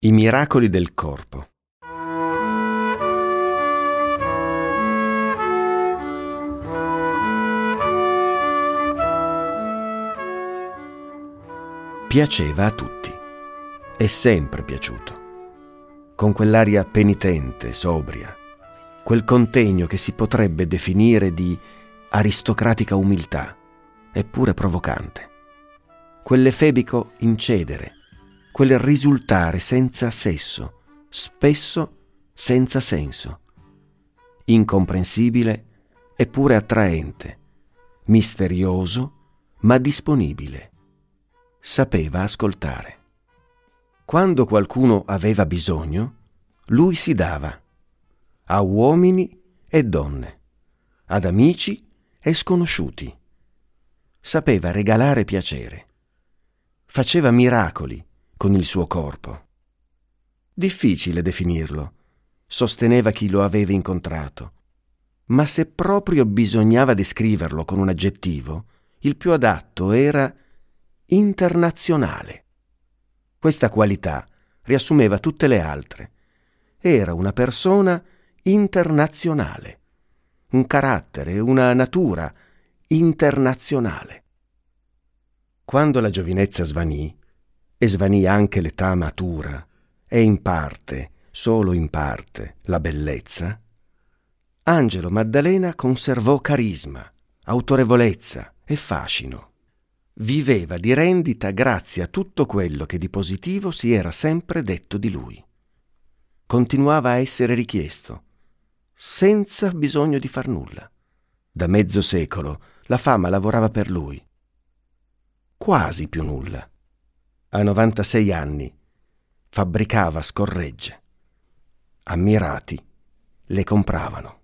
I miracoli del corpo. Piaceva a tutti. È sempre piaciuto. Con quell'aria penitente, sobria, quel contegno che si potrebbe definire di aristocratica umiltà, eppure provocante. Quell'efebico incedere, quel risultare senza sesso, spesso senza senso, incomprensibile eppure attraente, misterioso ma disponibile. Sapeva ascoltare. Quando qualcuno aveva bisogno, lui si dava, a uomini e donne, ad amici e sconosciuti. Sapeva regalare piacere. Faceva miracoli con il suo corpo. Difficile definirlo, sosteneva chi lo aveva incontrato, ma se proprio bisognava descriverlo con un aggettivo, il più adatto era internazionale. Questa qualità riassumeva tutte le altre. Era una persona internazionale, un carattere, una natura internazionale. Quando la giovinezza svanì, e svanì anche l'età matura, e in parte, solo in parte, la bellezza, Angelo Maddalena conservò carisma, autorevolezza e fascino. Viveva di rendita grazie a tutto quello che di positivo si era sempre detto di lui. Continuava a essere richiesto, senza bisogno di far nulla. Da mezzo secolo la fama lavorava per lui. Quasi più nulla. A 96 anni fabbricava scorregge. Ammirati le compravano.